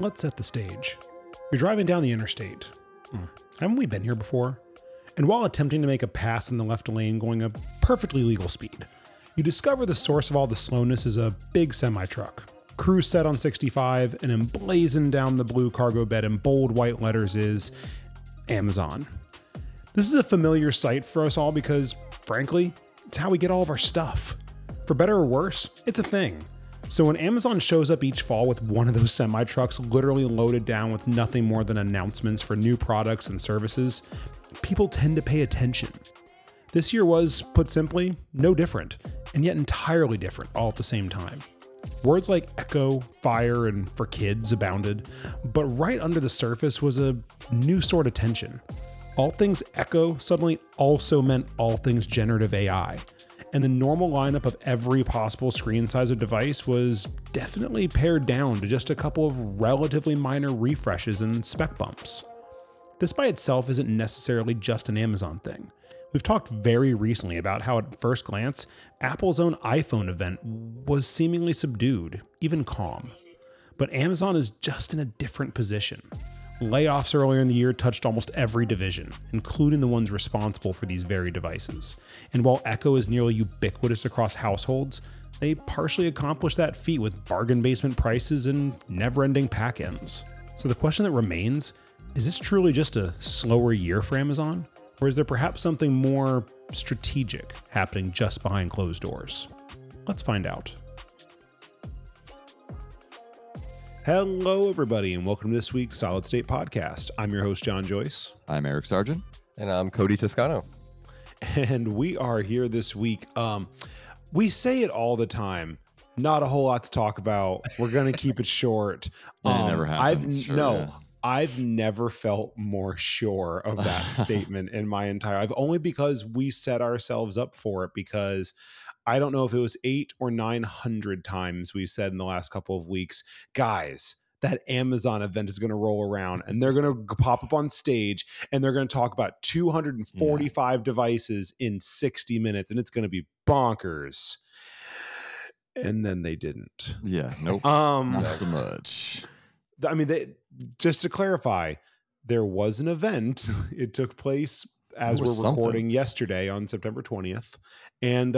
let's set the stage. You're driving down the interstate. Haven't we been here before? And while attempting to make a pass in the left lane going a perfectly legal speed, you discover the source of all the slowness is a big semi-truck. Crew set on 65 and emblazoned down the blue cargo bed in bold white letters is Amazon. This is a familiar sight for us all because, frankly, it's how we get all of our stuff. For better or worse, it's a thing. So when Amazon shows up each fall with one of those semi-trucks literally loaded down with nothing more than announcements for new products and services, people tend to pay attention. This year was, put simply, no different, and yet entirely different all at the same time. Words like Echo, Fire, and for kids abounded, but right under the surface was a new sort of tension. All things Echo suddenly also meant all things generative AI. And the normal lineup of every possible screen size of device was definitely pared down to just a couple of relatively minor refreshes and spec bumps. This by itself isn't necessarily just an Amazon thing. We've talked very recently about how at first glance, Apple's own iPhone event was seemingly subdued, even calm. But Amazon is just in a different position. Layoffs earlier in the year touched almost every division, including the ones responsible for these very devices. And while Echo is nearly ubiquitous across households, they partially accomplished that feat with bargain basement prices and never-ending pack ends. So the question that remains, is this truly just a slower year for Amazon? Or is there perhaps something more strategic happening just behind closed doors? Let's find out. Hello, everybody, and welcome to this week's Solid State Podcast. I'm your host, John Joyce. I'm Eric Sargent. And I'm Cody Toscano. And we are here this week. We say it all the time. Not a whole lot to talk about. We're going to keep it short. It never happens. I've never felt more sure of that statement in my entire life. Only because we set ourselves up for it, because I don't know if it was 800 or 900 times we said in the last couple of weeks, guys, that Amazon event is going to roll around and they're going to pop up on stage and they're going to talk about 245 devices in 60 minutes and it's going to be bonkers. And then they didn't. Yeah, nope. Not so much. I mean, just to clarify, there was an event. It took place as we're recording yesterday on September 20th. And,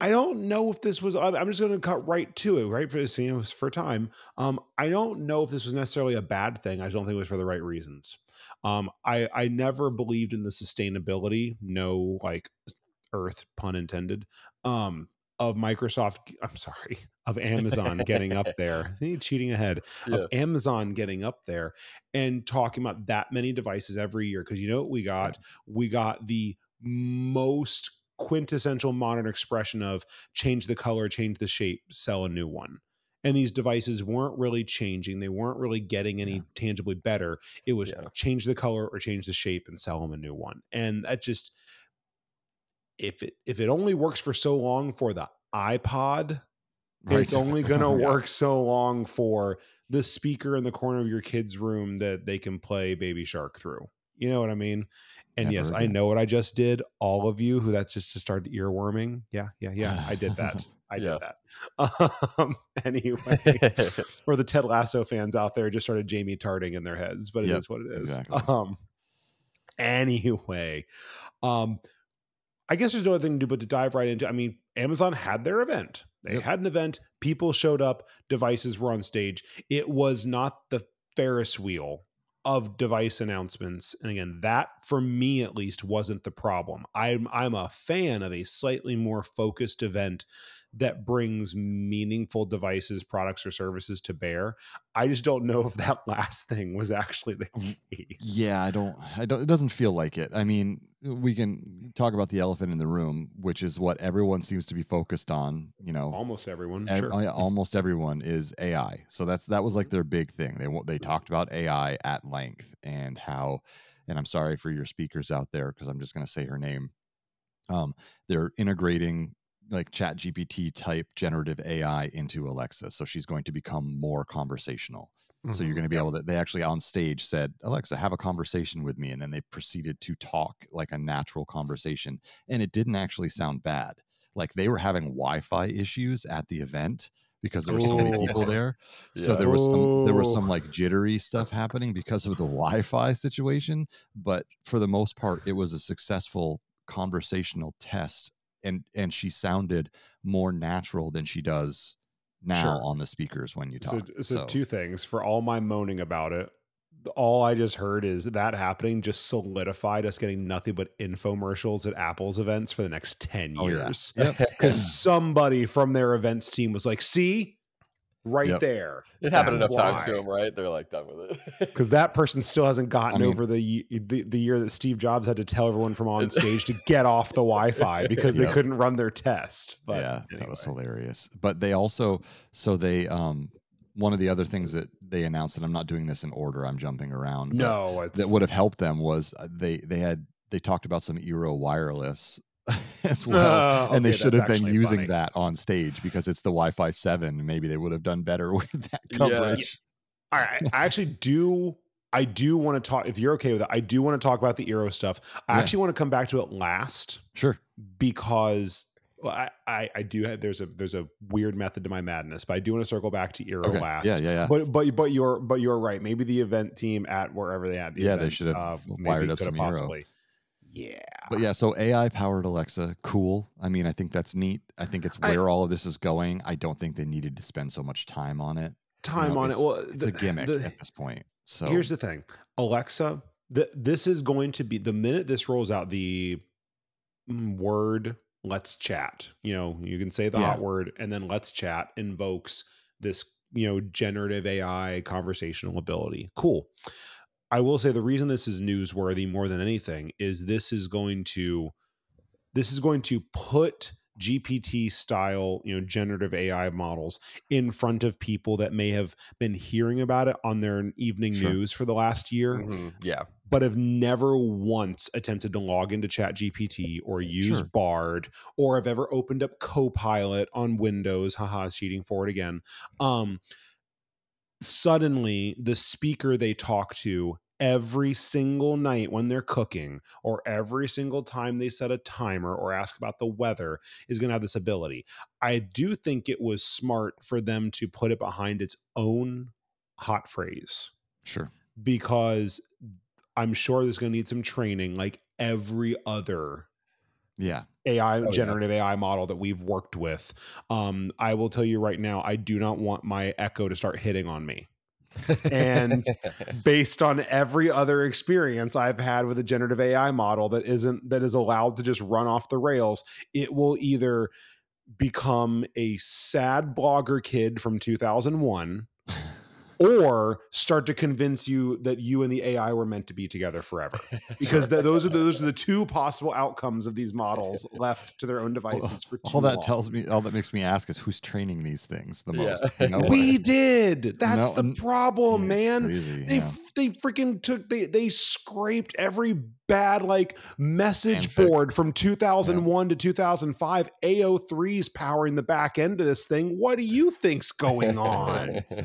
I don't know if this was, I'm just going to cut right to it, right? For time. I don't know if this was necessarily a bad thing. I don't think it was for the right reasons. I never believed in the sustainability, no, like earth pun intended, of Microsoft, I'm sorry, of Amazon getting up there, cheating ahead, of Amazon getting up there and talking about that many devices every year. Because you know what we got? We got the most quintessential modern expression of change the color, change the shape, sell a new one. And these devices weren't really changing. They weren't really getting any tangibly better. It was change the color or change the shape and sell them a new one. And that just, if it only works for so long for the iPod, right, it's only going to work so long for the speaker in the corner of your kid's room that they can play Baby Shark through. You know what I mean? And yes, I know what I just did. All of you who that's just to start earworming. Yeah. I did that. I did that. Anyway, or the Ted Lasso fans out there just started Jamie Tarting in their heads, but it is what it is. Exactly. Anyway, I guess there's no other thing to do but to dive right into. I mean, Amazon had their event. They had an event. People showed up. Devices were on stage. It was not the Ferris wheel of device announcements. And again, that for me at least wasn't the problem. I'm a fan of a slightly more focused event that brings meaningful devices, products, or services to bear. I just don't know if that last thing was actually the case. Yeah, I don't. It doesn't feel like it. I mean, we can talk about the elephant in the room, which is what everyone seems to be focused on. You know, almost everyone. Almost everyone is AI. So that was like their big thing. They talked about AI at length and how. And I'm sorry for your speakers out there because I'm just going to say her name. They're integrating like ChatGPT type generative AI into Alexa. So she's going to become more conversational. Mm-hmm. So you're going to be able to, they actually on stage said, Alexa, have a conversation with me. And then they proceeded to talk like a natural conversation. And it didn't actually sound bad. Like they were having Wi-Fi issues at the event because there were so many people there. Yeah. So there was some like jittery stuff happening because of the Wi-Fi situation. But for the most part, it was a successful conversational test. And she sounded more natural than she does now on the speakers when you talk. So two things. For all my moaning about it, all I just heard is that happening just solidified us getting nothing but infomercials at Apple's events for the next 10 years. Because somebody from their events team was like, see, right there. It happened enough times to them, right? They're like done with it. Because that person still hasn't gotten over the year that Steve Jobs had to tell everyone from on stage to get off the Wi-Fi because they couldn't run their test. But anyway, that was hilarious. But they also, one of the other things that they announced, and I'm not doing this in order, I'm jumping around. That would have helped them was they talked about some Eero wireless as well, and they should have been using that on stage because it's the Wi-Fi 7. Maybe they would have done better with that coverage. Yeah. All right, I actually do. I do want to talk, if you're okay with it, I do want to talk about the Eero stuff. I actually want to come back to it last, because. Well, I do have, there's a weird method to my madness, but I do want to circle back to Eero last. Yeah. But you're right. Maybe the event team at wherever they had the event, they should have wired up some Eero. Yeah. But yeah, so AI powered Alexa, cool. I mean, I think that's neat. I think it's where all of this is going. I don't think they needed to spend so much time on it. Well, it's a gimmick at this point. So here's the thing, Alexa. This is going to be the minute this rolls out the word. Let's chat, you can say the hot word and then let's chat invokes this, generative AI conversational ability. Cool. I will say the reason this is newsworthy more than anything is this is going to put GPT style, generative AI models in front of people that may have been hearing about it on their evening news for the last year. Mm-hmm. Yeah. But have never once attempted to log into ChatGPT or use Bard or have ever opened up Copilot on Windows. Haha, cheating for it again. Suddenly, the speaker they talk to every single night when they're cooking or every single time they set a timer or ask about the weather is going to have this ability. I do think it was smart for them to put it behind its own hot phrase. Sure. Because I'm sure there's going to need some training like every other AI model that we've worked with. I will tell you right now, I do not want my Echo to start hitting on me. And based on every other experience I've had with a generative AI model that is allowed to just run off the rails, it will either become a sad blogger kid from 2001 or start to convince you that you and the AI were meant to be together forever, because those are the two possible outcomes of these models left to their own devices for too long. All that makes me ask is who's training these things the most. Yeah. We did. That's the problem, man. Crazy, they freaking took they scraped every bad message board from 2001 to 2005. AO3 is powering the back end of this thing. What do you think's going on? They took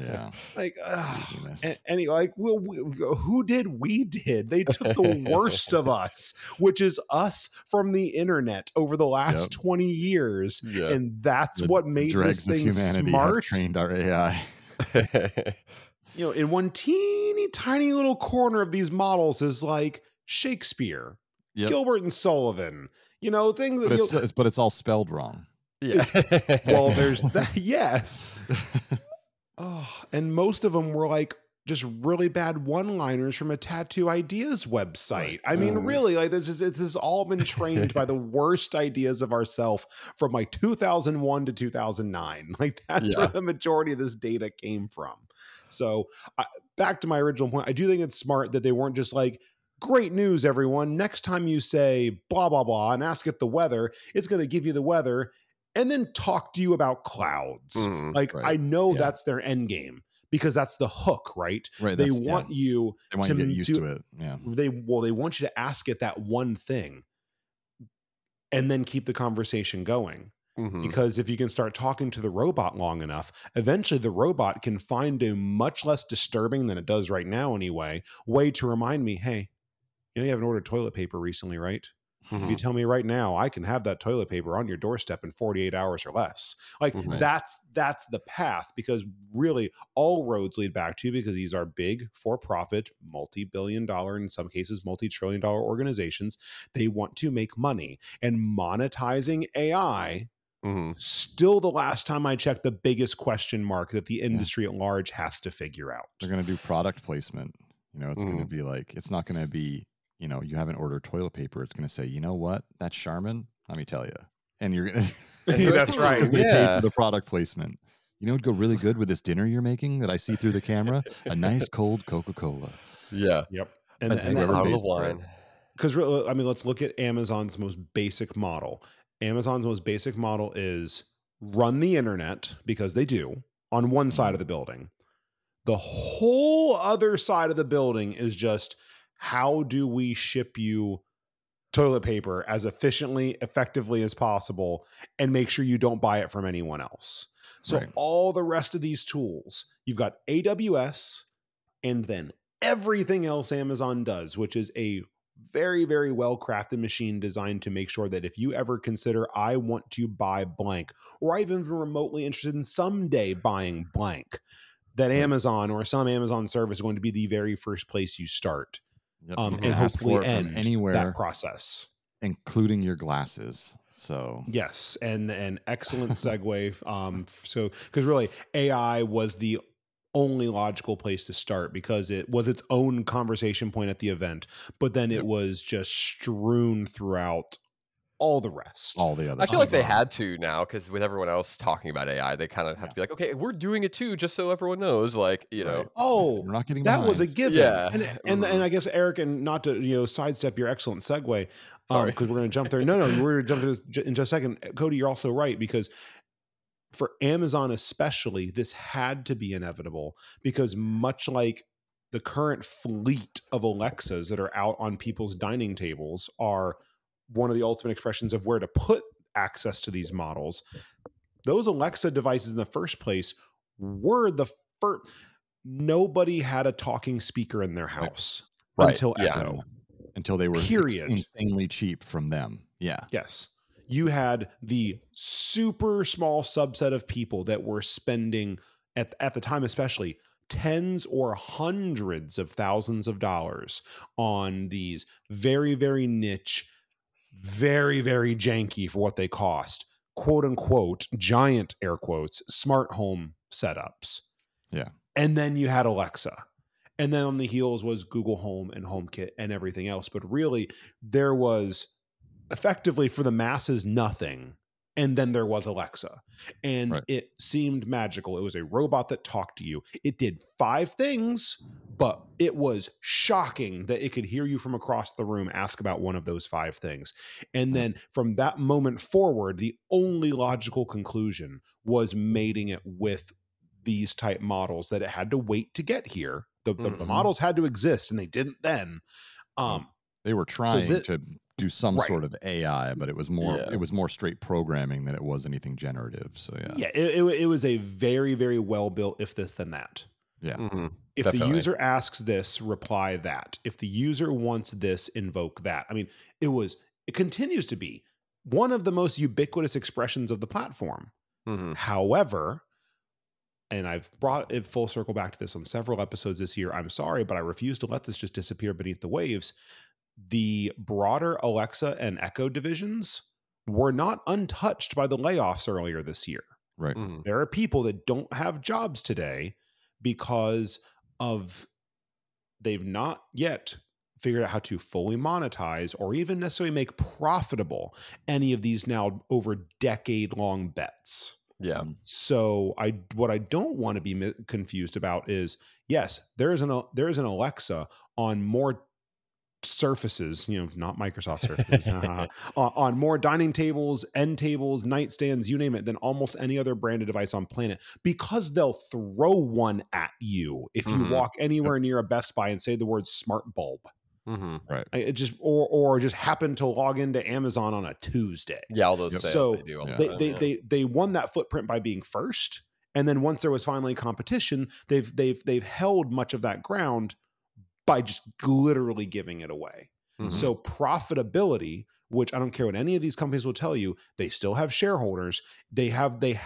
the worst of us, which is us from the internet over the last 20 years, and that's what made this thing smart. Trained our AI. In one teeny tiny little corner of these models is like Shakespeare, Gilbert and Sullivan, things that but it's all spelled wrong. Yeah. Well, there's that. Yes. Oh, and most of them were like just really bad one-liners from a Tattoo Ideas website. I mean, really, this has all been trained by the worst ideas of ourselves from 2001 to 2009. That's where the majority of this data came from. So back to my original point, I do think it's smart that they weren't just like, great news, everyone. Next time you say blah, blah, blah and ask it the weather, it's going to give you the weather and then talk to you about clouds. I know that's their end game because that's the hook, right? They want you to get used to it. Yeah. They want you to ask it that one thing and then keep the conversation going. Because if you can start talking to the robot long enough, eventually the robot can find a much less disturbing than it does right now anyway way to remind me, hey, you have an order of toilet paper recently, right? Mm-hmm. If you tell me right now, I can have that toilet paper on your doorstep in 48 hours or less. Like that's the path, because really all roads lead back to, because these are big for-profit, multi-billion dollar, in some cases, multi-trillion dollar organizations. They want to make money, and monetizing AI, mm-hmm. still the last time I checked, the biggest question mark that the industry at large has to figure out. They're going to do product placement. You know, it's going to be like, it's not going to be, you know, you haven't ordered toilet paper. It's going to say, you know what? That's Charmin. Let me tell you. And you're going to. That's right. They paid for the product placement. You know, it'd go really good with this dinner you're making that I see through the camera. A nice cold Coca-Cola. Yeah. Yep. And the wine. Because, I mean, let's look at Amazon's most basic model. Amazon's most basic model is run the internet, because they do, on one side of the building. The whole other side of the building is just, how do we ship you toilet paper as efficiently, effectively as possible, and make sure you don't buy it from anyone else? So all the rest of these tools, you've got AWS, and then everything else Amazon does, which is a very, very well-crafted machine designed to make sure that if you ever consider, I want to buy blank, or I'm even remotely interested in someday buying blank, that Amazon or some Amazon service is going to be the very first place you start, and hopefully end anywhere, that process, including your glasses. So yes, and an excellent segue. So because really, AI was the only logical place to start, because it was its own conversation point at the event, but then it was just strewn throughout all the rest. All the other. I feel like they had to now, because with everyone else talking about AI, they kind of have to be like, okay, we're doing it too, just so everyone knows, like, you know. Oh, we're not getting that behind. Was a given. Yeah. And I guess, Eric, and not to, you know, sidestep your excellent segue, because we're going to jump there. No, we're going to jump in just a second. Cody, you're also right, because for Amazon especially, this had to be inevitable, because much like the current fleet of Alexas that are out on people's dining tables are one of the ultimate expressions of where to put access to these models, those Alexa devices in the first place were the first. Nobody had a talking speaker in their house until Echo. Until they were insanely cheap from them. Yeah. Yes. You had the super small subset of people that were spending, at the time especially, tens or hundreds of thousands of dollars on these very, very niche, very, very janky for what they cost, quote unquote, giant air quotes, smart home setups. Yeah. And then you had Alexa. And then on the heels was Google Home and HomeKit and everything else. But really, there was effectively for the masses nothing, and then there was Alexa, and it seemed magical. It was a robot that talked to you. It did 5 things, but it was shocking that it could hear you from across the room ask about one of those 5 things. And then from that moment forward, the only logical conclusion was mating it with these type models, that it had to wait to get here. The models had to exist, and they didn't then. They were trying to do some sort of AI, but it was more straight programming than it was anything generative. So it was a very, very well built if this then that. Yeah. Mm-hmm. If the user asks this, reply that. If the user wants this, invoke that. I mean, it continues to be one of the most ubiquitous expressions of the platform. Mm-hmm. However, and I've brought it full circle back to this on several episodes this year, I'm sorry, but I refuse to let this just disappear beneath the waves. The broader Alexa and Echo divisions were not untouched by the layoffs earlier this year. Right. Mm-hmm. There are people that don't have jobs today because of they've not yet figured out how to fully monetize or even necessarily make profitable any of these now over decade-long bets. Yeah. So what I don't want to be confused about is, yes, there is an Alexa on more surfaces, you know, not Microsoft surfaces, on more dining tables, end tables, nightstands, you name it, than almost any other branded device on planet, because they'll throw one at you if you walk anywhere near a Best Buy and say the word smart bulb. Mm-hmm. Right. It just or just happened to log into Amazon on a Tuesday. Yeah, all those. So they won that footprint by being first, and then once there was finally competition, they've held much of that ground by just literally giving it away. Mm-hmm. So profitability, which I don't care what any of these companies will tell you, they still have shareholders. They have the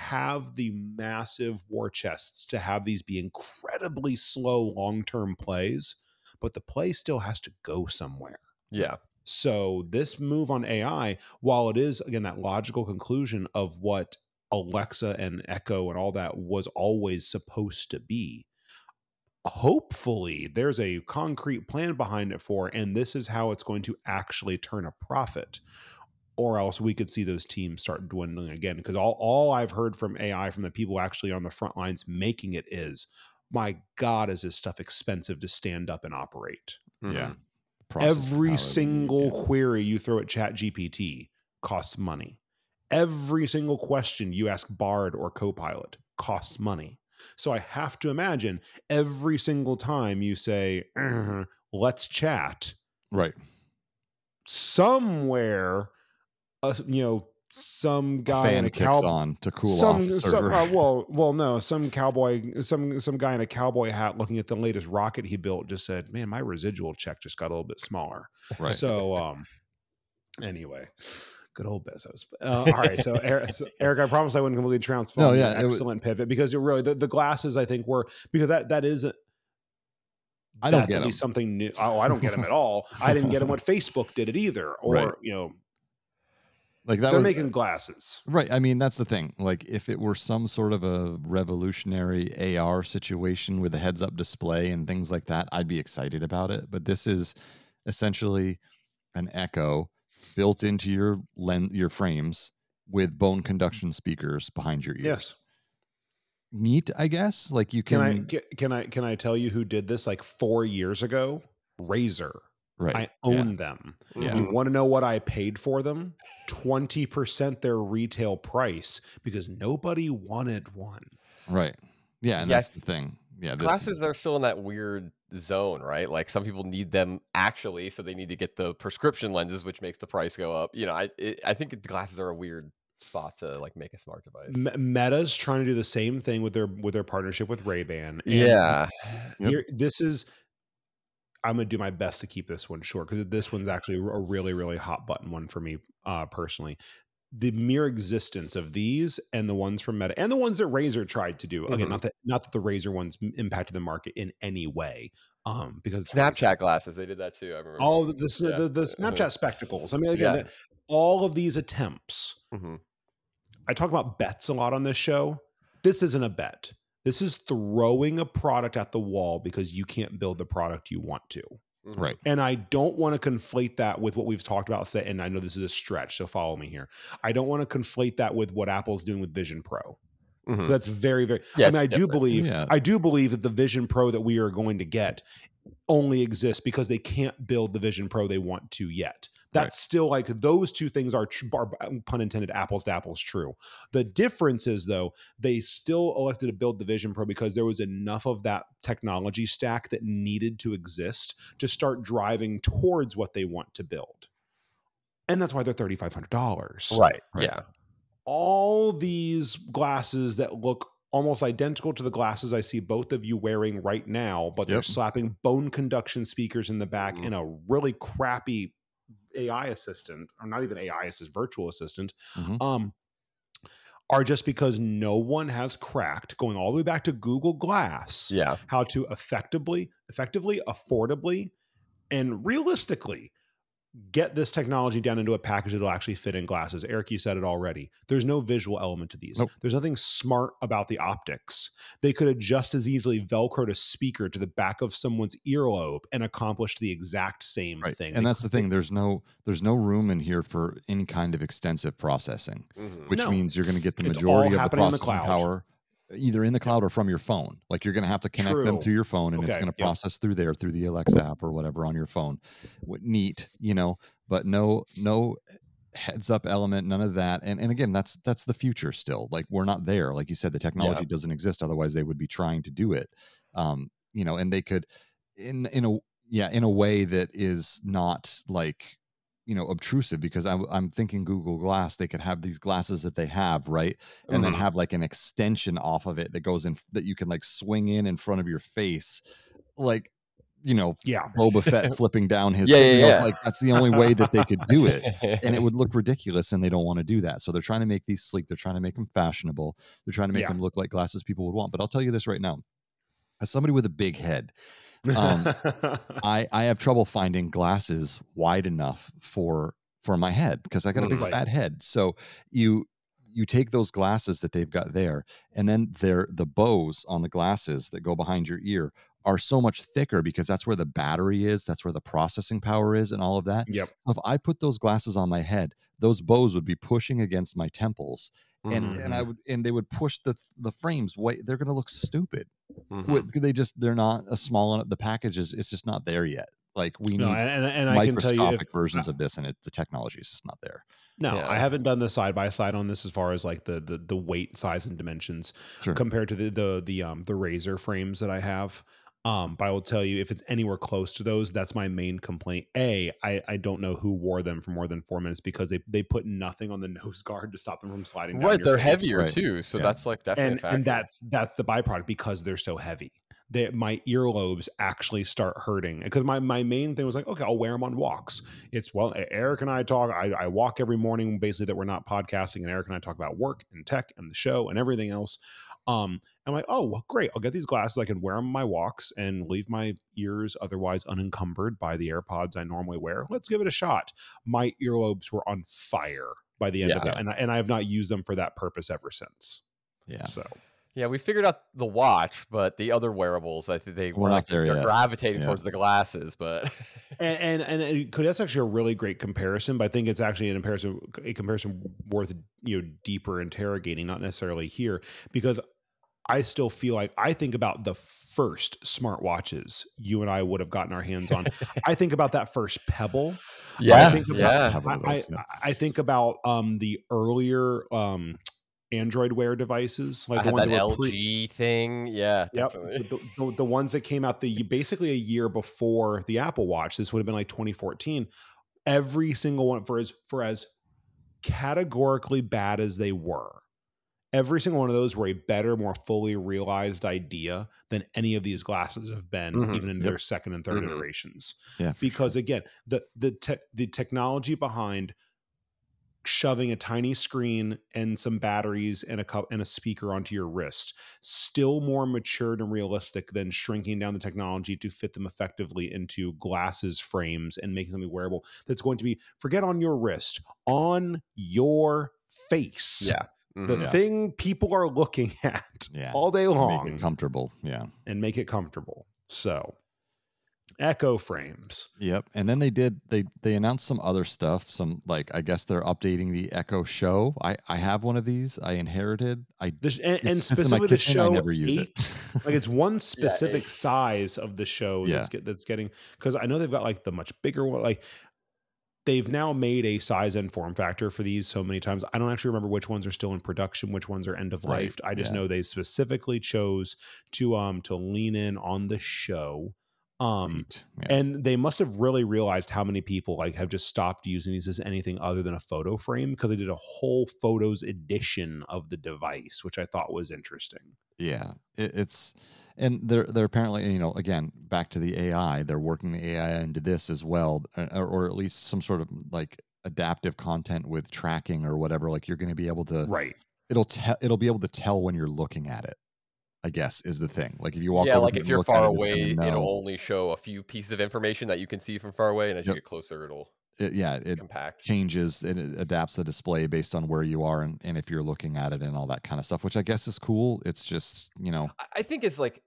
massive war chests to have these be incredibly slow long-term plays, but the play still has to go somewhere. Yeah. So this move on AI, while it is, again, that logical conclusion of what Alexa and Echo and all that was always supposed to be, hopefully there's a concrete plan behind it for, and this is how it's going to actually turn a profit, or else we could see those teams start dwindling again. Because all I've heard from AI, from the people actually on the front lines making it, is, my God, is this stuff expensive to stand up and operate? Mm-hmm. Yeah. Every single query you throw at ChatGPT costs money. Every single question you ask Bard or Copilot costs money. So I have to imagine every single time you say, let's chat, right? Somewhere, some guy in a cowboy on to cool off the server. Some guy in a cowboy hat looking at the latest rocket he built just said, "Man, my residual check just got a little bit smaller." Right. So, anyway, good old Bezos. All right, so Eric, I promised I wouldn't completely trounce. No, yeah, excellent pivot, because really the glasses, I think, were, because that is. That's at least something new. Oh, I don't get them at all. I didn't get them what Facebook did it either, or right. Like that, they're making glasses. Right. I mean, that's the thing. Like, if it were some sort of a revolutionary AR situation with a heads up display and things like that, I'd be excited about it. But this is essentially an Echo built into your your frames with bone conduction speakers behind your ears. Yes. Neat, I guess. Like, you can I tell you who did this like 4 years ago? Razer. Right. I own them. Yeah. You want to know what I paid for them? 20% their retail price, because nobody wanted one. Right. Yeah. And that's the thing. Yeah. Glasses are still in that weird zone, right? Like, some people need them actually, so they need to get the prescription lenses, which makes the price go up. I think glasses are a weird spot to like make a smart device. Meta's trying to do the same thing with their partnership with Ray-Ban. And yeah. I'm going to do my best to keep this one short, because this one's actually a really, really hot button one for me personally. The mere existence of these, and the ones from Meta, and the ones that Razer tried to do. Mm-hmm. Again, not that the Razer ones impacted the market in any way, because Snapchat glasses, they did that too. I remember all of the Snapchat spectacles. I mean, again, all of these attempts. Mm-hmm. I talk about bets a lot on this show. This isn't a bet. This is throwing a product at the wall because you can't build the product you want to. Right. And I don't want to conflate that with what we've talked about. And I know this is a stretch, so follow me here. I don't want to conflate that with what Apple's doing with Vision Pro. Mm-hmm. So that's very, very. Yes, I mean, I do believe that the Vision Pro that we are going to get only exists because they can't build the Vision Pro they want to yet. That's still, like, those two things are, pun intended, apples to apples true. The difference is, though, they still elected to build the Vision Pro because there was enough of that technology stack that needed to exist to start driving towards what they want to build. And that's why they're $3,500. Right. Yeah. All these glasses that look almost identical to the glasses I see both of you wearing right now, but they're slapping bone conduction speakers in the back in a really crappy AI assistant, or not even AI, it's virtual assistant, are just because no one has cracked, going all the way back to Google Glass, how to effectively, affordably, and realistically get this technology down into a package that'll actually fit in glasses. Eric, you said it already. There's no visual element to these. Nope. There's nothing smart about the optics. They could have just as easily velcroed a speaker to the back of someone's earlobe and accomplished the exact same thing. And that's the thing. There's no room in here for any kind of extensive processing, which means you're going to get the majority of the processing power either in the cloud or from your phone. Like, you're going to have to connect them to your phone, and it's going to process through the Alexa app or whatever on your phone. Neat, but no heads up element, none of that. And again, that's the future still. Like, we're not there. Like you said, the technology doesn't exist. Otherwise they would be trying to do it. And they could in a way that is not like, obtrusive, because I'm thinking Google Glass, they could have these glasses that they have, right? And then have like an extension off of it that goes in, that you can like swing in front of your face. Like, you know, Boba Fett flipping down his like that's the only way that they could do it. And it would look ridiculous, and they don't want to do that. So they're trying to make these sleek. They're trying to make them fashionable. They're trying to make them look like glasses people would want. But I'll tell you this right now. As somebody with a big head, I have trouble finding glasses wide enough for my head because I got a big fat head. So you take those glasses that they've got there, and then the bows on the glasses that go behind your ear are so much thicker because that's where the battery is, that's where the processing power is and all of that. Yep. If I put those glasses on my head, those bows would be pushing against my temples, and they would push the frames way. They're going to look stupid. Mm-hmm. They're not a small enough. The package it's just not there yet. Like we need and I can tell you microscopic versions of this, and the technology is just not there. No, yeah. I haven't done the side by side on this as far as like the weight, size, and dimensions compared to the Razer frames that I have. But I will tell you, if it's anywhere close to those, that's my main complaint. I don't know who wore them for more than 4 minutes because they put nothing on the nose guard to stop them from sliding down. Right, they're heavier too, so that's like definitely a factor. And that's the byproduct because they're so heavy. My earlobes actually start hurting because my main thing was like, okay, I'll wear them on walks. It's Eric and I talk. I walk every morning, basically, that we're not podcasting, and Eric and I talk about work and tech and the show and everything else. I'm like, oh, well, great. I'll get these glasses. I can wear them on my walks and leave my ears otherwise unencumbered by the AirPods I normally wear. Let's give it a shot. My earlobes were on fire by the end of that. And I have not used them for that purpose ever since. Yeah. So. Yeah, we figured out the watch, but the other wearables, I think they're gravitating towards the glasses. But and that's actually a really great comparison. But I think it's actually a comparison worth deeper interrogating, not necessarily here, because I still feel like I think about the first smartwatches you and I would have gotten our hands on. I think about that first Pebble. Yeah, I think about the earlier. Android Wear devices, like the ones that were LG thing, the ones that came out basically a year before the Apple Watch. This would have been like 2014. Every single one, for as categorically bad as they were, every single one of those were a better, more fully realized idea than any of these glasses have been, even in their second and third iterations. Yeah, because again, the technology behind shoving a tiny screen and some batteries and a speaker onto your wrist, still more matured and realistic than shrinking down the technology to fit them effectively into glasses frames and making them wearable. That's going to be, forget on your wrist, on your face. Yeah. The thing people are looking at all day long. Make it comfortable. Yeah. And make it comfortable. So Echo frames. Yep. And then they announced some other stuff, some, like, I guess they're updating the Echo Show. I have one of these. I inherited. And specifically the Show 8. Like, it's one specific size of the Show that's getting, because I know they've got like the much bigger one. Like, they've now made a size and form factor for these so many times. I don't actually remember which ones are still in production, which ones are end of life. I just know they specifically chose to lean in on the Show. And they must have really realized how many people like have just stopped using these as anything other than a photo frame, because they did a whole photos edition of the device, which I thought was interesting. Yeah, and they're apparently, again, back to the AI, they're working the AI into this as well, or at least some sort of like adaptive content with tracking or whatever. Like, you're going to be able to, it'll be able to tell when you're looking at it, I guess, is the thing. Like, if you walk over, like, if you're far away, it'll only show a few pieces of information that you can see from far away, and as you get closer, it changes, and it adapts the display based on where you are and if you're looking at it and all that kind of stuff, which I guess is cool. It's just, I think it's like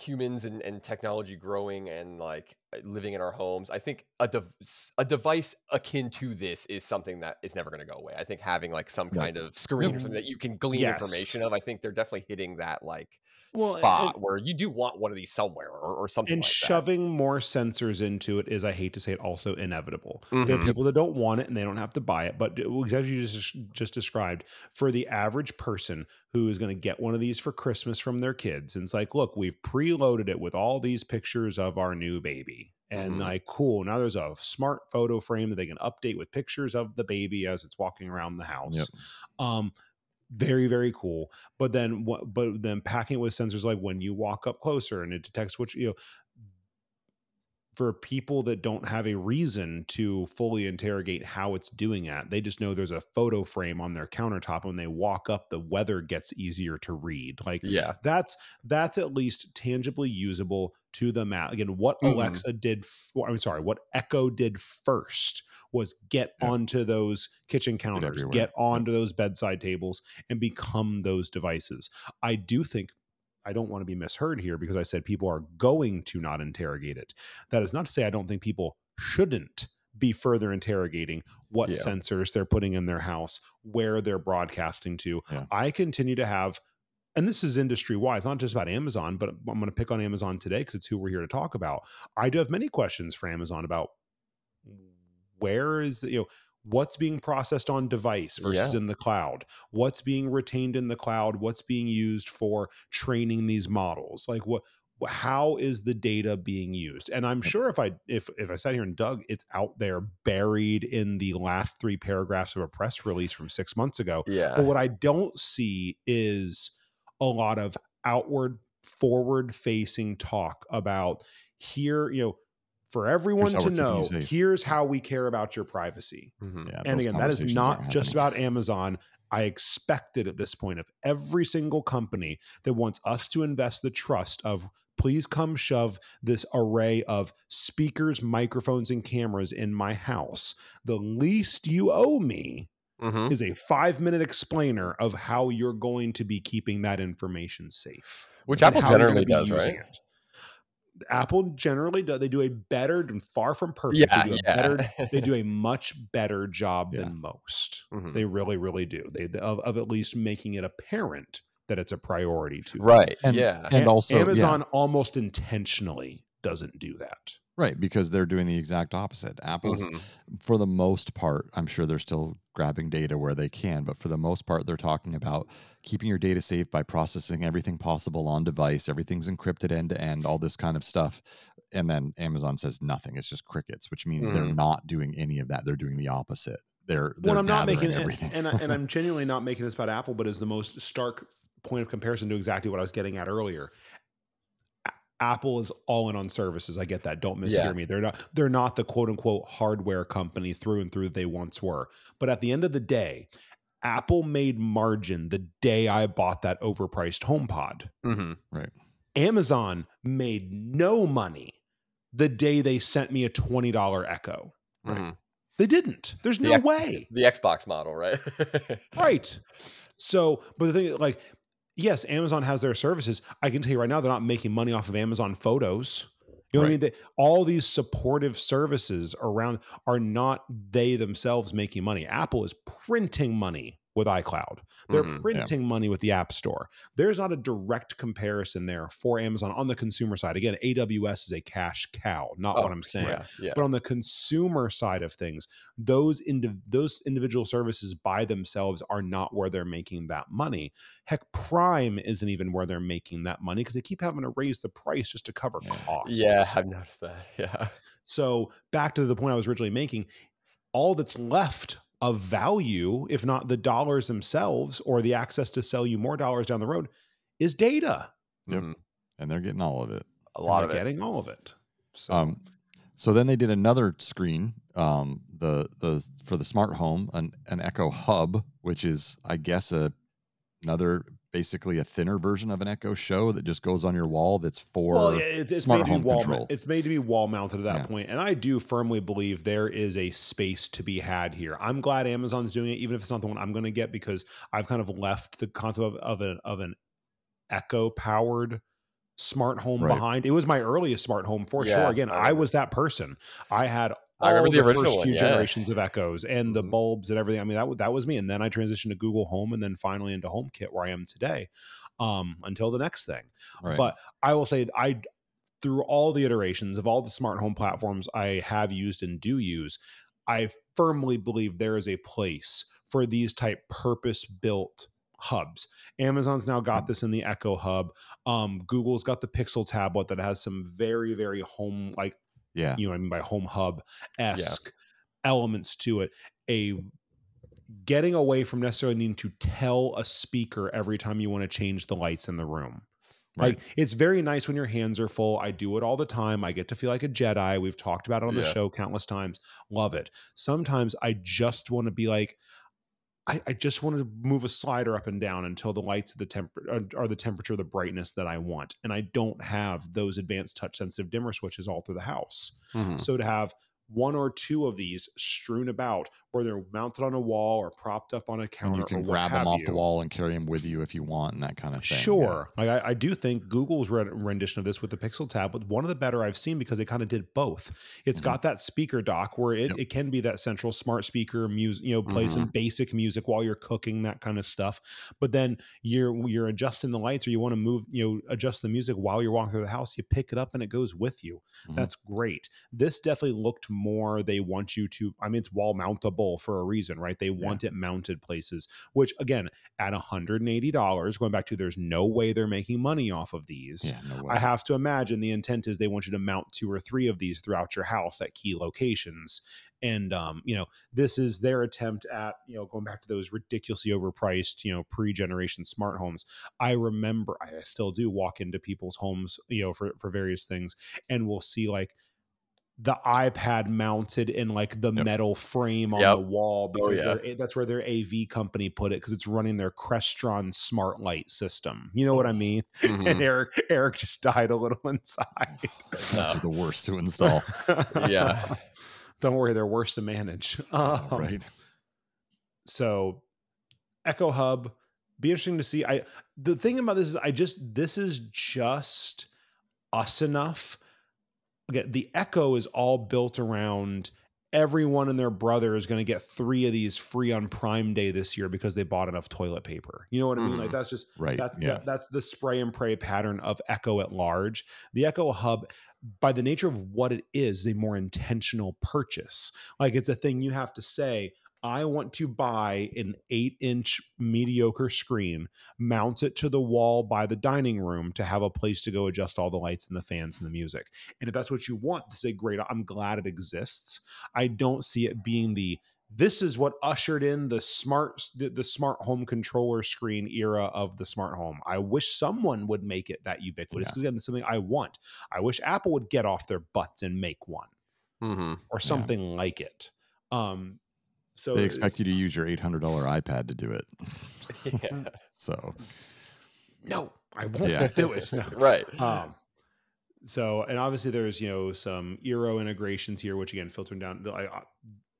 humans and technology growing and like living in our homes. I think a device akin to this is something that is never going to go away. I think having like some kind of screen or something that you can glean information of, I think they're definitely hitting that like spot where you do want one of these somewhere or something. And like shoving more sensors into it is, I hate to say it, also inevitable. There are people that don't want it and they don't have to buy it. But exactly you just described, for the average person who is going to get one of these for Christmas from their kids, and it's like, look, we've preloaded it with all these pictures of our new baby. And like, cool, now there's a smart photo frame that they can update with pictures of the baby as it's walking around the house. Very, very cool. But then packing it with sensors, like when you walk up closer and it detects what for people that don't have a reason to fully interrogate how it's doing that. They just know there's a photo frame on their countertop. When they walk up, the weather gets easier to read. Like, yeah, that's at least tangibly usable to the map. Again, what Alexa did, what Echo did first was get onto those kitchen counters, get onto those bedside tables, and become those devices. I do think, I don't want to be misheard here because I said people are going to not interrogate it. That is not to say I don't think people shouldn't be further interrogating what sensors they're putting in their house, where they're broadcasting to. Yeah. I continue to have, and this is industry-wide, it's not just about Amazon, but I'm going to pick on Amazon today because it's who we're here to talk about. I do have many questions for Amazon about where is the, you know, what's being processed on device versus in the cloud? What's being retained in the cloud? What's being used for training these models? Like what? How is the data being used? And I'm sure if I sat here and dug, it's out there buried in the last three paragraphs of a press release from 6 months ago. Yeah. But what I don't see is a lot of outward, forward-facing talk about here, you know, for everyone to know, here's how we care about your privacy. Mm-hmm. Yeah, and again, that is not just about Amazon. I expect it at this point of every single company that wants us to invest the trust of, please come shove this array of speakers, microphones, and cameras in my house. The least you owe me is a 5-minute explainer of how you're going to be keeping that information safe. Which Apple generally does, right? Apple generally does. They do a better, far from perfect. Yeah, they do a much better job than most. Mm-hmm. They really, really do. They at least making it apparent that it's a priority to them. And also Amazon almost intentionally doesn't do that. Right, because they're doing the exact opposite. Apple's, for the most part, I'm sure they're still grabbing data where they can, but for the most part, they're talking about keeping your data safe by processing everything possible on device. Everything's encrypted end-to-end, all this kind of stuff. And then Amazon says nothing. It's just crickets, which means they're not doing any of that. They're doing the opposite. They're I'm not making everything. And I'm genuinely not making this about Apple, but is the most stark point of comparison to exactly what I was getting at earlier. Apple is all in on services. I get that. Don't mishear me. They're not the quote unquote hardware company through and through they once were. But at the end of the day, Apple made margin the day I bought that overpriced HomePod. Right. Amazon made no money the day they sent me a $20 Echo. Right. They didn't. There's no way. The Xbox model, right? Right. So, but the thing, like, yes, Amazon has their services. I can tell you right now, they're not making money off of Amazon Photos. You know what I mean? All these supportive services around are not they themselves making money. Apple is printing money with iCloud. They're printing money with the App Store. There's not a direct comparison there for Amazon on the consumer side. Again, AWS is a cash cow, not what I'm saying. But on the consumer side of things, those individual services by themselves are not where they're making that money. Heck, Prime isn't even where they're making that money because they keep having to raise the price just to cover costs. Yeah, I've noticed that. Yeah. So back to the point I was originally making, all that's left of value, if not the dollars themselves or the access to sell you more dollars down the road, is data. And they're getting all of it. So, so then they did another screen, for the smart home, an Echo Hub, which is, I guess, another basically a thinner version of an Echo Show that just goes on your wall. That's for It's made to be wall mounted at that point. And I do firmly believe there is a space to be had here. I'm glad Amazon's doing it, even if it's not the one I'm going to get, because I've kind of left the concept of an Echo powered smart home behind. It was my earliest smart home for sure. Again, I was that person. I had all the first few generations of Echoes and the bulbs and everything. I mean, that was me. And then I transitioned to Google Home and then finally into HomeKit, where I am today, until the next thing. Right. But I will say through all the iterations of all the smart home platforms I have used and do use, I firmly believe there is a place for these type purpose-built hubs. Amazon's now got this in the Echo Hub. Google's got the Pixel tablet that has some very, very home, like, you know what I mean by home hub-esque elements to it. Getting away from necessarily needing to tell a speaker every time you want to change the lights in the room. Right. Like, it's very nice when your hands are full. I do it all the time. I get to feel like a Jedi. We've talked about it on the show countless times. Love it. Sometimes I just want to be like, I just want to move a slider up and down until the lights of the temperature, the brightness that I want. And I don't have those advanced touch sensitive dimmer switches all through the house. Mm-hmm. So to have one or two of these strewn about, where they're mounted on a wall or propped up on a counter, and you can grab them off the wall and carry them with you if you want, and that kind of thing. Sure. Yeah. Like I do think Google's rendition of this with the Pixel tab was one of the better I've seen, because they kind of did both. It's got that speaker dock where it can be that central smart speaker, music, play some basic music while you're cooking, that kind of stuff. But then you're adjusting the lights, or you want to move, adjust the music while you're walking through the house. You pick it up and it goes with you. Mm-hmm. That's great. This definitely looked more, they want you to, it's wall mountable for a reason, right? They want it mounted places, which again, at $180, going back to, there's no way they're making money off of these. Yeah, no, I have to imagine the intent is they want you to mount 2 or 3 of these throughout your house at key locations. And, this is their attempt at, going back to those ridiculously overpriced, pre-generation smart homes. I remember, I still do walk into people's homes, for various things, and we'll see like the iPad mounted in like the metal frame on the wall, because that's where their AV company put it, because it's running their Crestron smart light system. You know what I mean? Mm-hmm. And Eric just died a little inside. Those are the worst to install. Yeah. Don't worry, they're worse to manage. Right. So Echo Hub, be interesting to see. The thing about this is this is just us enough. Again, the Echo is all built around everyone and their brother is going to get 3 of these free on Prime Day this year because they bought enough toilet paper. You know what I mean? Like that's just right. That's the spray and pray pattern of Echo at large. The Echo Hub, by the nature of what it is a more intentional purchase. Like it's a thing you have to say, I want to buy an 8-inch mediocre screen, mount it to the wall by the dining room to have a place to go adjust all the lights and the fans and the music. And if that's what you want, this is a great, I'm glad it exists. I don't see it being this is what ushered in the smart home controller screen era of the smart home. I wish someone would make it that ubiquitous. Because again, it's something I want. I wish Apple would get off their butts and make one or something like it. So they expect you to use your $800 iPad to do it. Yeah. So no, I won't do it. No. Right. So, and obviously there's, some Eero integrations here, which again, filtering down,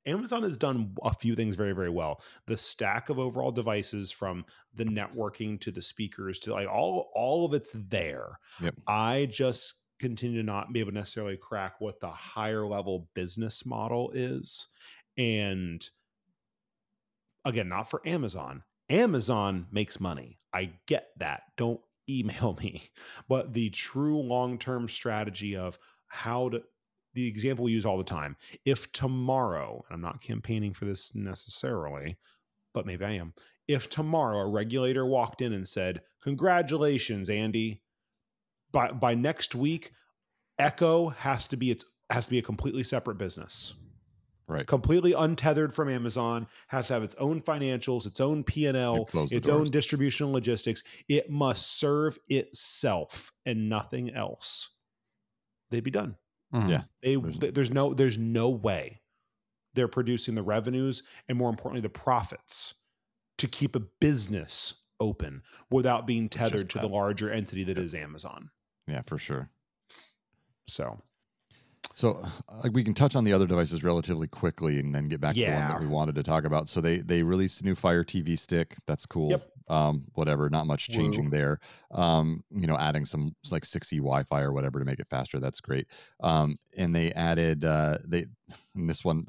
Amazon has done a few things very, very well. The stack of overall devices, from the networking to the speakers to all of it's there. Yep. I just continue to not be able to necessarily crack what the higher level business model is. And again, not for Amazon. Amazon makes money. I get that. Don't email me. But the true long-term strategy of the example we use all the time. If tomorrow, and I'm not campaigning for this necessarily, but maybe I am. If tomorrow a regulator walked in and said, congratulations, Andy, by next week, Echo has to be a completely separate business. Right. Completely untethered from Amazon, has to have its own financials, its own P&L, its own distribution and logistics. It must serve itself and nothing else. They'd be done. Mm-hmm. Yeah. There's no way they're producing the revenues and, more importantly, the profits to keep a business open without being tethered to the larger entity that is Amazon. Yeah, for sure. So we can touch on the other devices relatively quickly and then get back to the one that we wanted to talk about. So they released a new Fire TV stick. That's cool. Yep. Whatever, not much changing there. Adding some like 6E Wi-Fi or whatever to make it faster. That's great. And they added this one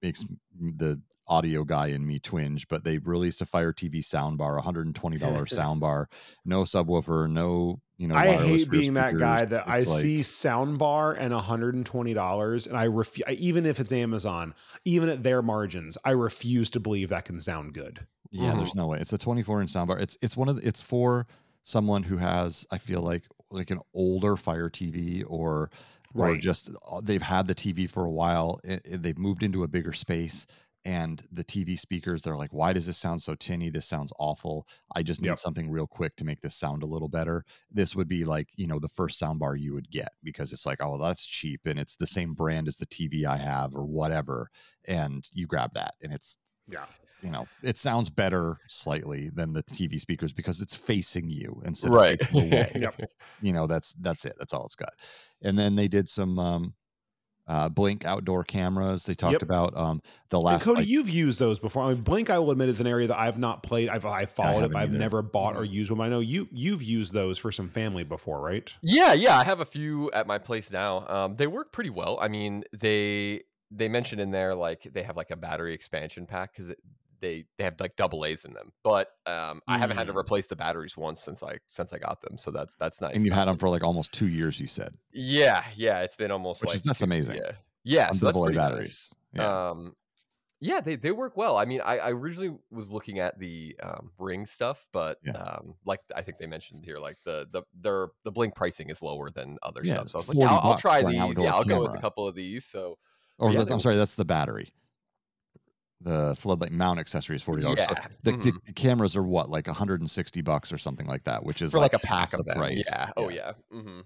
makes the audio guy in me twinge, but they released a Fire TV soundbar, $120 soundbar, no subwoofer, no, I hate being that guy that see soundbar and $120, and I refuse, even if it's Amazon, even at their margins, I refuse to believe that can sound good. Yeah, there's no way. It's a 24-inch soundbar. It's for someone who has, I feel like an older Fire TV or just they've had the TV for a while, they've moved into a bigger space. and the TV speakers, they're like, why does this sound so tinny? This sounds awful. I just need something real quick to make this sound a little better. This would be like, you know, the first soundbar you would get, because it's like, oh, well, that's cheap, and it's the same brand as the TV I have or whatever. And you grab that, and it's, you know, it sounds better slightly than the TV speakers because it's facing you instead of facing away. You know, that's it. That's all it's got. And then they did some, Blink outdoor cameras. They talked about the last. And Cody, you've used those before. I mean, Blink, I will admit, is an area that I've not played. I've followed it, but I've never bought or used one. I know you've used those for some family before, right? Yeah. I have a few at my place now. They work pretty well. I mean, they mentioned in there like they have like a battery expansion pack because they have like double A's in them. But I haven't had to replace the batteries once since I got them. So that's nice. And you had them for like almost 2 years, you said. Yeah. It's been almost that's amazing. Yeah. So double A batteries. Nice. Yeah, they work well. I mean, I originally was looking at the Ring stuff, but like I think they mentioned here, like the Blink pricing is lower than other stuff. So I was like, I'll try these. I'll go with a couple of these. So, that's the battery. The floodlight mount accessory is $40. Yeah. So the cameras are what, like $160 or something like that, which is for like a pack of the price. Yeah. Oh yeah. Mm-hmm.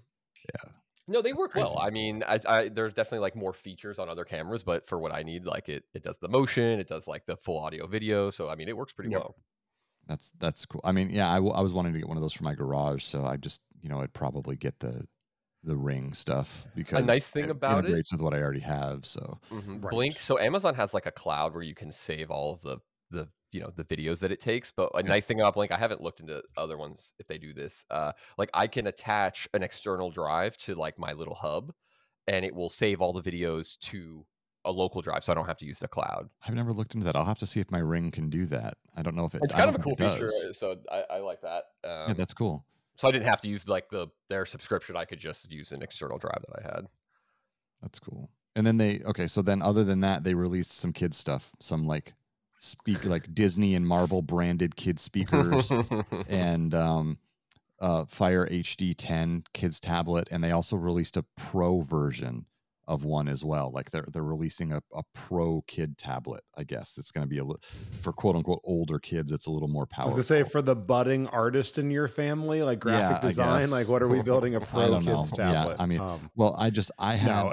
Yeah. No, they work well. I mean, I there's definitely like more features on other cameras, but for what I need, like it does the motion, it does like the full audio video. So I mean, it works pretty well. That's cool. I mean, yeah, I was wanting to get one of those for my garage, so I just, you know, I'd probably get the Ring stuff because a nice thing about it integrates with what I already have. So Blink. So Amazon has like a cloud where you can save all of the you know, the videos that it takes. But a nice thing about Blink, I haven't looked into other ones if they do this. Like I can attach an external drive to like my little hub, and it will save all the videos to a local drive, so I don't have to use the cloud. I've never looked into that. I'll have to see if my Ring can do that. I don't know if it's kind of a cool feature. So I like that. Yeah, that's cool. So I didn't have to use like their subscription. I could just use an external drive that I had. That's cool. And then then other than that, they released some kids stuff, some like Disney and Marvel branded kids speakers and Fire HD 10 kids tablet. And they also released a pro version of one as well. Like they're releasing a pro kid tablet, I guess. It's going to be for quote unquote older kids. It's a little more powerful. I was going to say, for the budding artist in your family, like graphic design, like what are we building, a pro kids tablet? Yeah, I mean,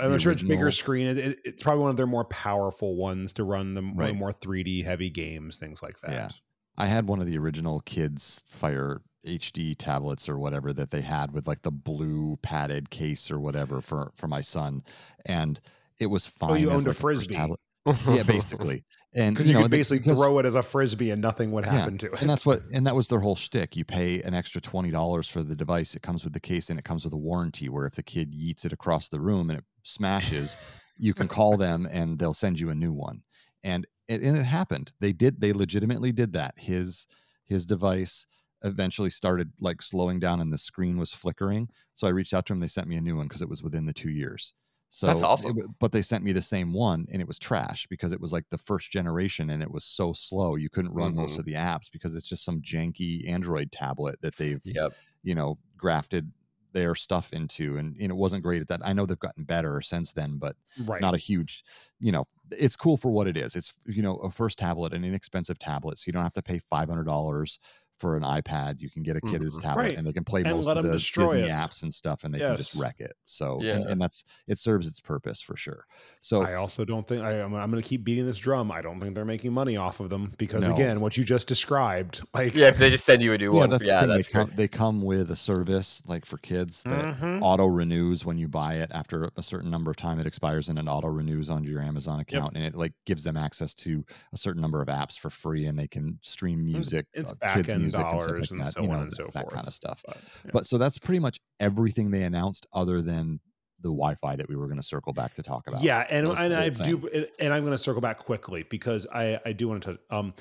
I'm sure it's bigger screen. It's probably one of their more powerful ones to run the more 3D heavy games, things like that. Yeah. I had one of the original kids Fire HD tablets or whatever that they had with like the blue padded case or whatever for my son, and it was fine. Oh, you owned a Frisbee. Yeah, basically. And because you could basically throw it as a Frisbee and nothing would happen to it. And that was their whole shtick. You pay an extra $20 for the device. It comes with the case and it comes with a warranty where if the kid yeets it across the room and it smashes, you can call them and they'll send you a new one. And it happened. They legitimately did that. His device eventually started like slowing down and the screen was flickering. So I reached out to him. They sent me a new one because it was within the 2 years. So that's awesome. But they sent me the same one and it was trash because it was like the first generation and it was so slow. You couldn't run most of the apps because it's just some janky Android tablet that they've, you know, grafted their stuff into. And it wasn't great at that. I know they've gotten better since then, but not a huge, you know, it's cool for what it is. It's, you know, a first tablet, an inexpensive tablet. So you don't have to pay $500 for an iPad. You can get a kid his tablet and they can play most of the Disney apps and stuff, and they can just wreck it. So, and that's, it serves its purpose for sure. So I also don't think I'm going to keep beating this drum. I don't think they're making money off of them because again, what you just described, like, if they just send you a new one, they come with a service like for kids that auto renews when you buy it. After a certain number of time, it expires and it auto renews onto your Amazon account, and it like gives them access to a certain number of apps for free, and they can stream music. It's back end dollars and so on and so forth, that kind of stuff. But so that's pretty much everything they announced, other than the Wi-Fi that we were going to circle back to talk about. Yeah, and I'm going to circle back quickly because I do want to touch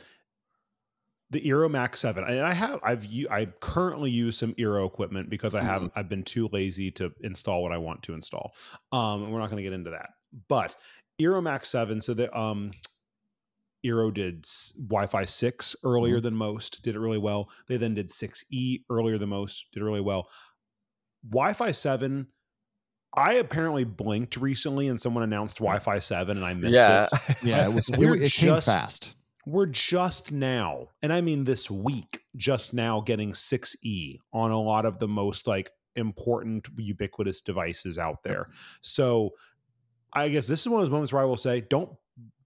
the Eero Max 7. And I currently use some Eero equipment because I've been too lazy to install what I want to install. And we're not going to get into that, but Eero Max 7. So the Eero did Wi-Fi 6 earlier than most, did it really well. They then did 6E earlier than most, did it really well. Wi-Fi 7 I apparently blinked recently and someone announced Wi-Fi 7 and I missed it. Yeah, it was weird. It came fast. We're just now, and I mean this week, just now getting 6E on a lot of the most like important ubiquitous devices out there. So I guess this is one of those moments where I will say,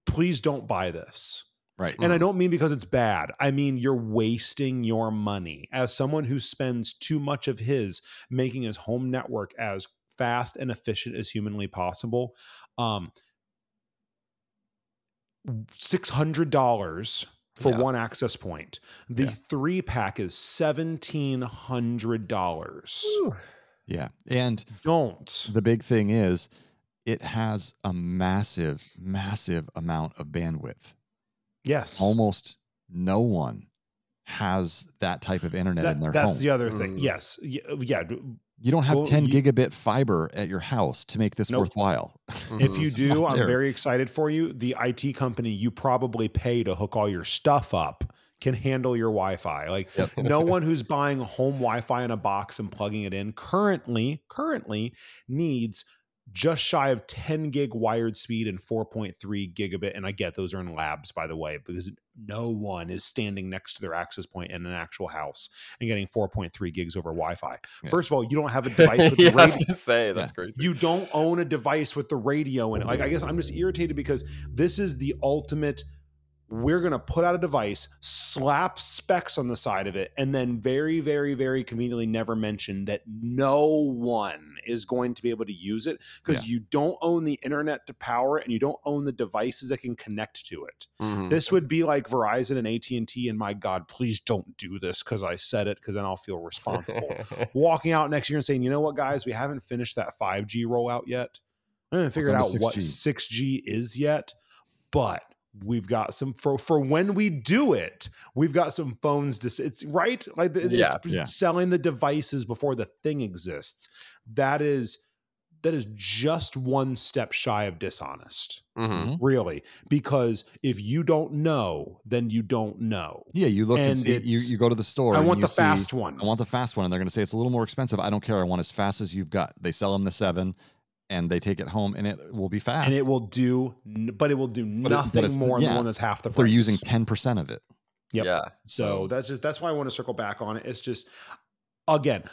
please don't buy this. Right. And I don't mean because it's bad. I mean, you're wasting your money. As someone who spends too much of his making his home network as fast and efficient as humanly possible, $600 for one access point. The 3-pack is $1,700. Yeah. And don't. The big thing is it has a massive, massive amount of bandwidth. Yes. Almost no one has that type of internet in their home. That's the other thing. Yes. Yeah. You don't have 10 gigabit fiber at your house to make this worthwhile. If you do, I'm very excited for you. The IT company you probably pay to hook all your stuff up can handle your Wi-Fi. Like no one who's buying home Wi-Fi in a box and plugging it in currently needs just shy of 10 gig wired speed and 4.3 gigabit. And I get those are in labs, by the way, because no one is standing next to their access point in an actual house and getting 4.3 gigs over Wi-Fi. Yeah. First of all, you don't have a device with the radio. I was gonna say, that's crazy. You don't own a device with the radio in it. Like, I guess I'm just irritated because this is the ultimate. We're going to put out a device, slap specs on the side of it, and then very, very, very conveniently never mention that no one is going to be able to use it because you don't own the internet to power it and you don't own the devices that can connect to it. Mm-hmm. This would be like Verizon and AT&T, and my God, please don't do this because I said it, because then I'll feel responsible. Walking out next year and saying, you know what, guys, we haven't finished that 5G rollout yet. I haven't figured out what 6G is yet, but we've got some for when we do it, we've got some phones to, it's right. Like selling the devices before the thing exists. That is just one step shy of dishonest, really, because if you don't know, then you don't know. Yeah. You look and see, you go to the store. I want the fast one. And they're going to say it's a little more expensive. I don't care. I want as fast as you've got. They sell them the 7. And they take it home, and it will be fast. And it will do, but it will do nothing more than the one that's half the price. They're using 10% of it. Yep. Yeah. So that's why I want to circle back on it. It's just, again,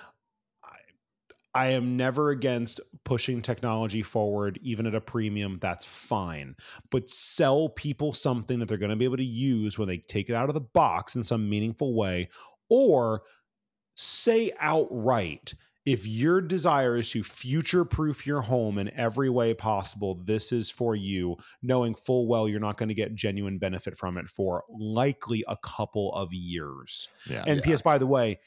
I am never against pushing technology forward, even at a premium. That's fine. But sell people something that they're going to be able to use when they take it out of the box in some meaningful way, or say outright, if your desire is to future-proof your home in every way possible, this is for you, knowing full well you're not going to get genuine benefit from it for likely a couple of years. Yeah, and P.S., by the way,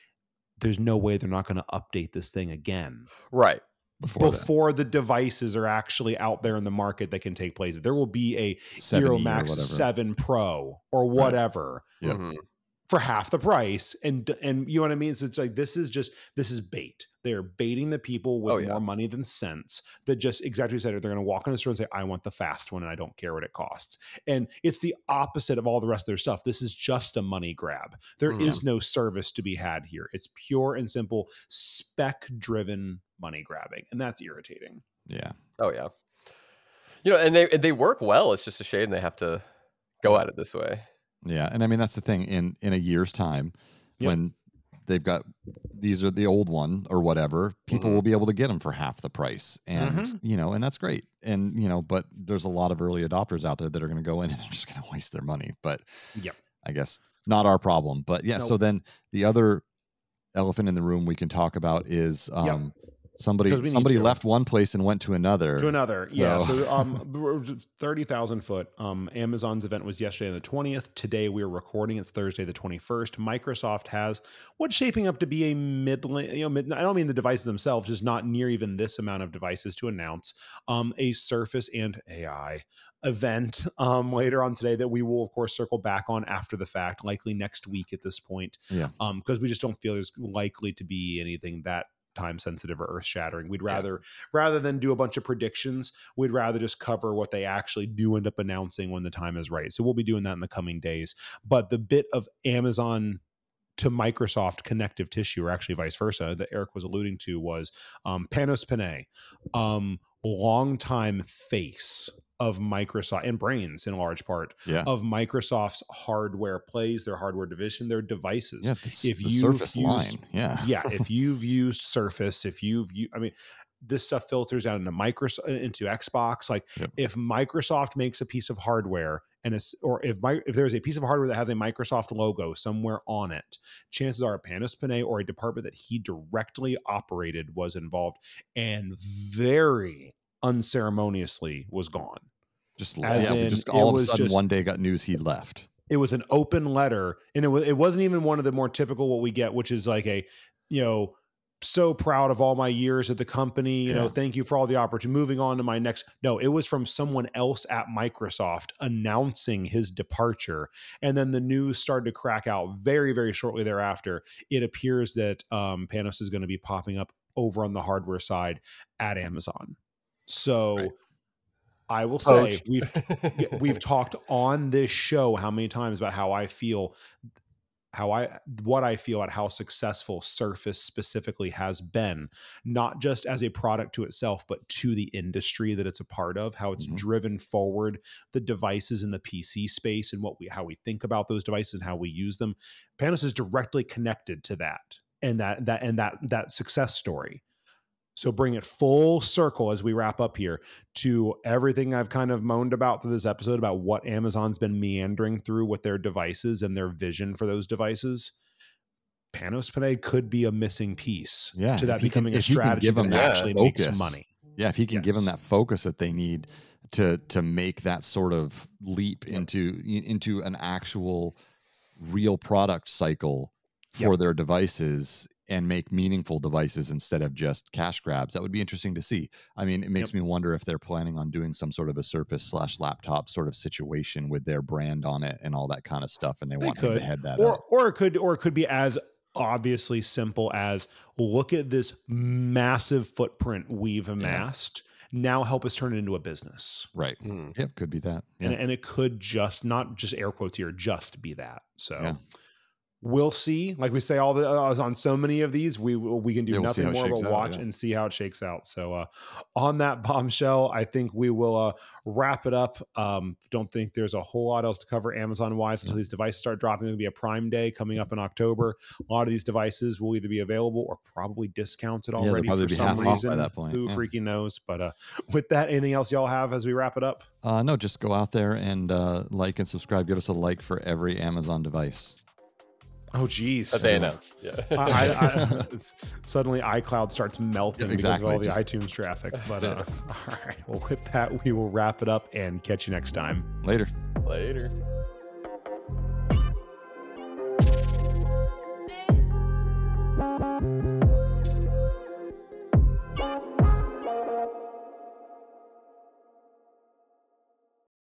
there's no way they're not going to update this thing again. Right. Before the devices are actually out there in the market that can take place. There will be a Eero Max 7 Pro or whatever. Right. Yep. Mm-hmm. For half the price, and you know what I mean? So it's like, this is bait. They're baiting the people with more money than sense that just exactly said, they're going to walk in the store and say, I want the fast one and I don't care what it costs. And it's the opposite of all the rest of their stuff. This is just a money grab. There is no service to be had here. It's pure and simple spec driven money grabbing. And that's irritating. Yeah. Oh yeah. You know, and they work well. It's just a shame they have to go at it this way. Yeah. And I mean, that's the thing in a year's time when they've got, these are the old one or whatever, people will be able to get them for half the price and, you know, and that's great. And, you know, but there's a lot of early adopters out there that are going to go in and they're just going to waste their money, but I guess not our problem, but So then the other elephant in the room we can talk about is, Somebody left one place and went to another. Yeah. So 30,000 foot. Amazon's event was yesterday on the 20th. Today we are recording. It's Thursday the 21st. Microsoft has what's shaping up to be a middling. You know, I don't mean the devices themselves, just not near even this amount of devices to announce. A Surface and AI event later on today that we will of course circle back on after the fact, likely next week at this point. Yeah. Because we just don't feel there's likely to be anything that time sensitive or earth shattering. We'd rather than do a bunch of predictions, we'd rather just cover what they actually do end up announcing when the time is right. So we'll be doing that in the coming days. But the bit of Amazon to Microsoft connective tissue, or actually vice versa, that Eric was alluding to was Panos Panay, longtime face of Microsoft and brains in large part of Microsoft's hardware plays, their hardware division, their devices. Yeah, if you've used Surface, this stuff filters down into Xbox. If Microsoft makes a piece of hardware if there's a piece of hardware that has a Microsoft logo somewhere on it, chances are Panos Panay or a department that he directly operated was involved and very unceremoniously was gone. One day got news he left. It was an open letter, and it wasn't even one of the more typical what we get, which is like so proud of all my years at the company, thank you for all the opportunity, moving on to my next. No, it was from someone else at Microsoft announcing his departure. And then the news started to crack out very, very shortly thereafter. It appears that Panos is going to be popping up over on the hardware side at Amazon. So right. I will say we've talked on this show how many times about how I feel about how successful Surface specifically has been, not just as a product to itself, but to the industry that it's a part of, how it's driven forward the devices in the PC space and how we think about those devices and how we use them. Panos is directly connected to that and that success story. So bring it full circle as we wrap up here to everything I've kind of moaned about through this episode about what Amazon's been meandering through with their devices and their vision for those devices. Panos Panay could be a missing piece to that becoming a strategy that actually makes money. Yeah, if he can give them that focus that they need to make that sort of leap into an actual real product cycle for their devices and make meaningful devices instead of just cash grabs. That would be interesting to see. I mean, it makes me wonder if they're planning on doing some sort of a Surface/laptop sort of situation with their brand on it and all that kind of stuff. And they want to head that up. Or it could be as obviously simple as look at this massive footprint we've amassed. Now help us turn it into a business. Right. Mm. Yep. Could be that. Yeah. And it could just not just air quotes here, just be that. So we'll see, like we say, all the on so many of these, we can do nothing more but watch and see how it shakes out. So on that bombshell, I think we will wrap it up. Don't think there's a whole lot else to cover Amazon wise until these devices start dropping. It'll be a Prime Day coming up in October. A lot of these devices will either be available or probably discounted already for some reason. By that point. Who freaking knows? But with that, anything else y'all have as we wrap it up? No, just go out there and like and subscribe. Give us a like for every Amazon device. Oh, geez. But they announced. Yeah. Suddenly iCloud starts melting because of all the iTunes traffic. But all right. Well, with that, we will wrap it up and catch you next time. Later.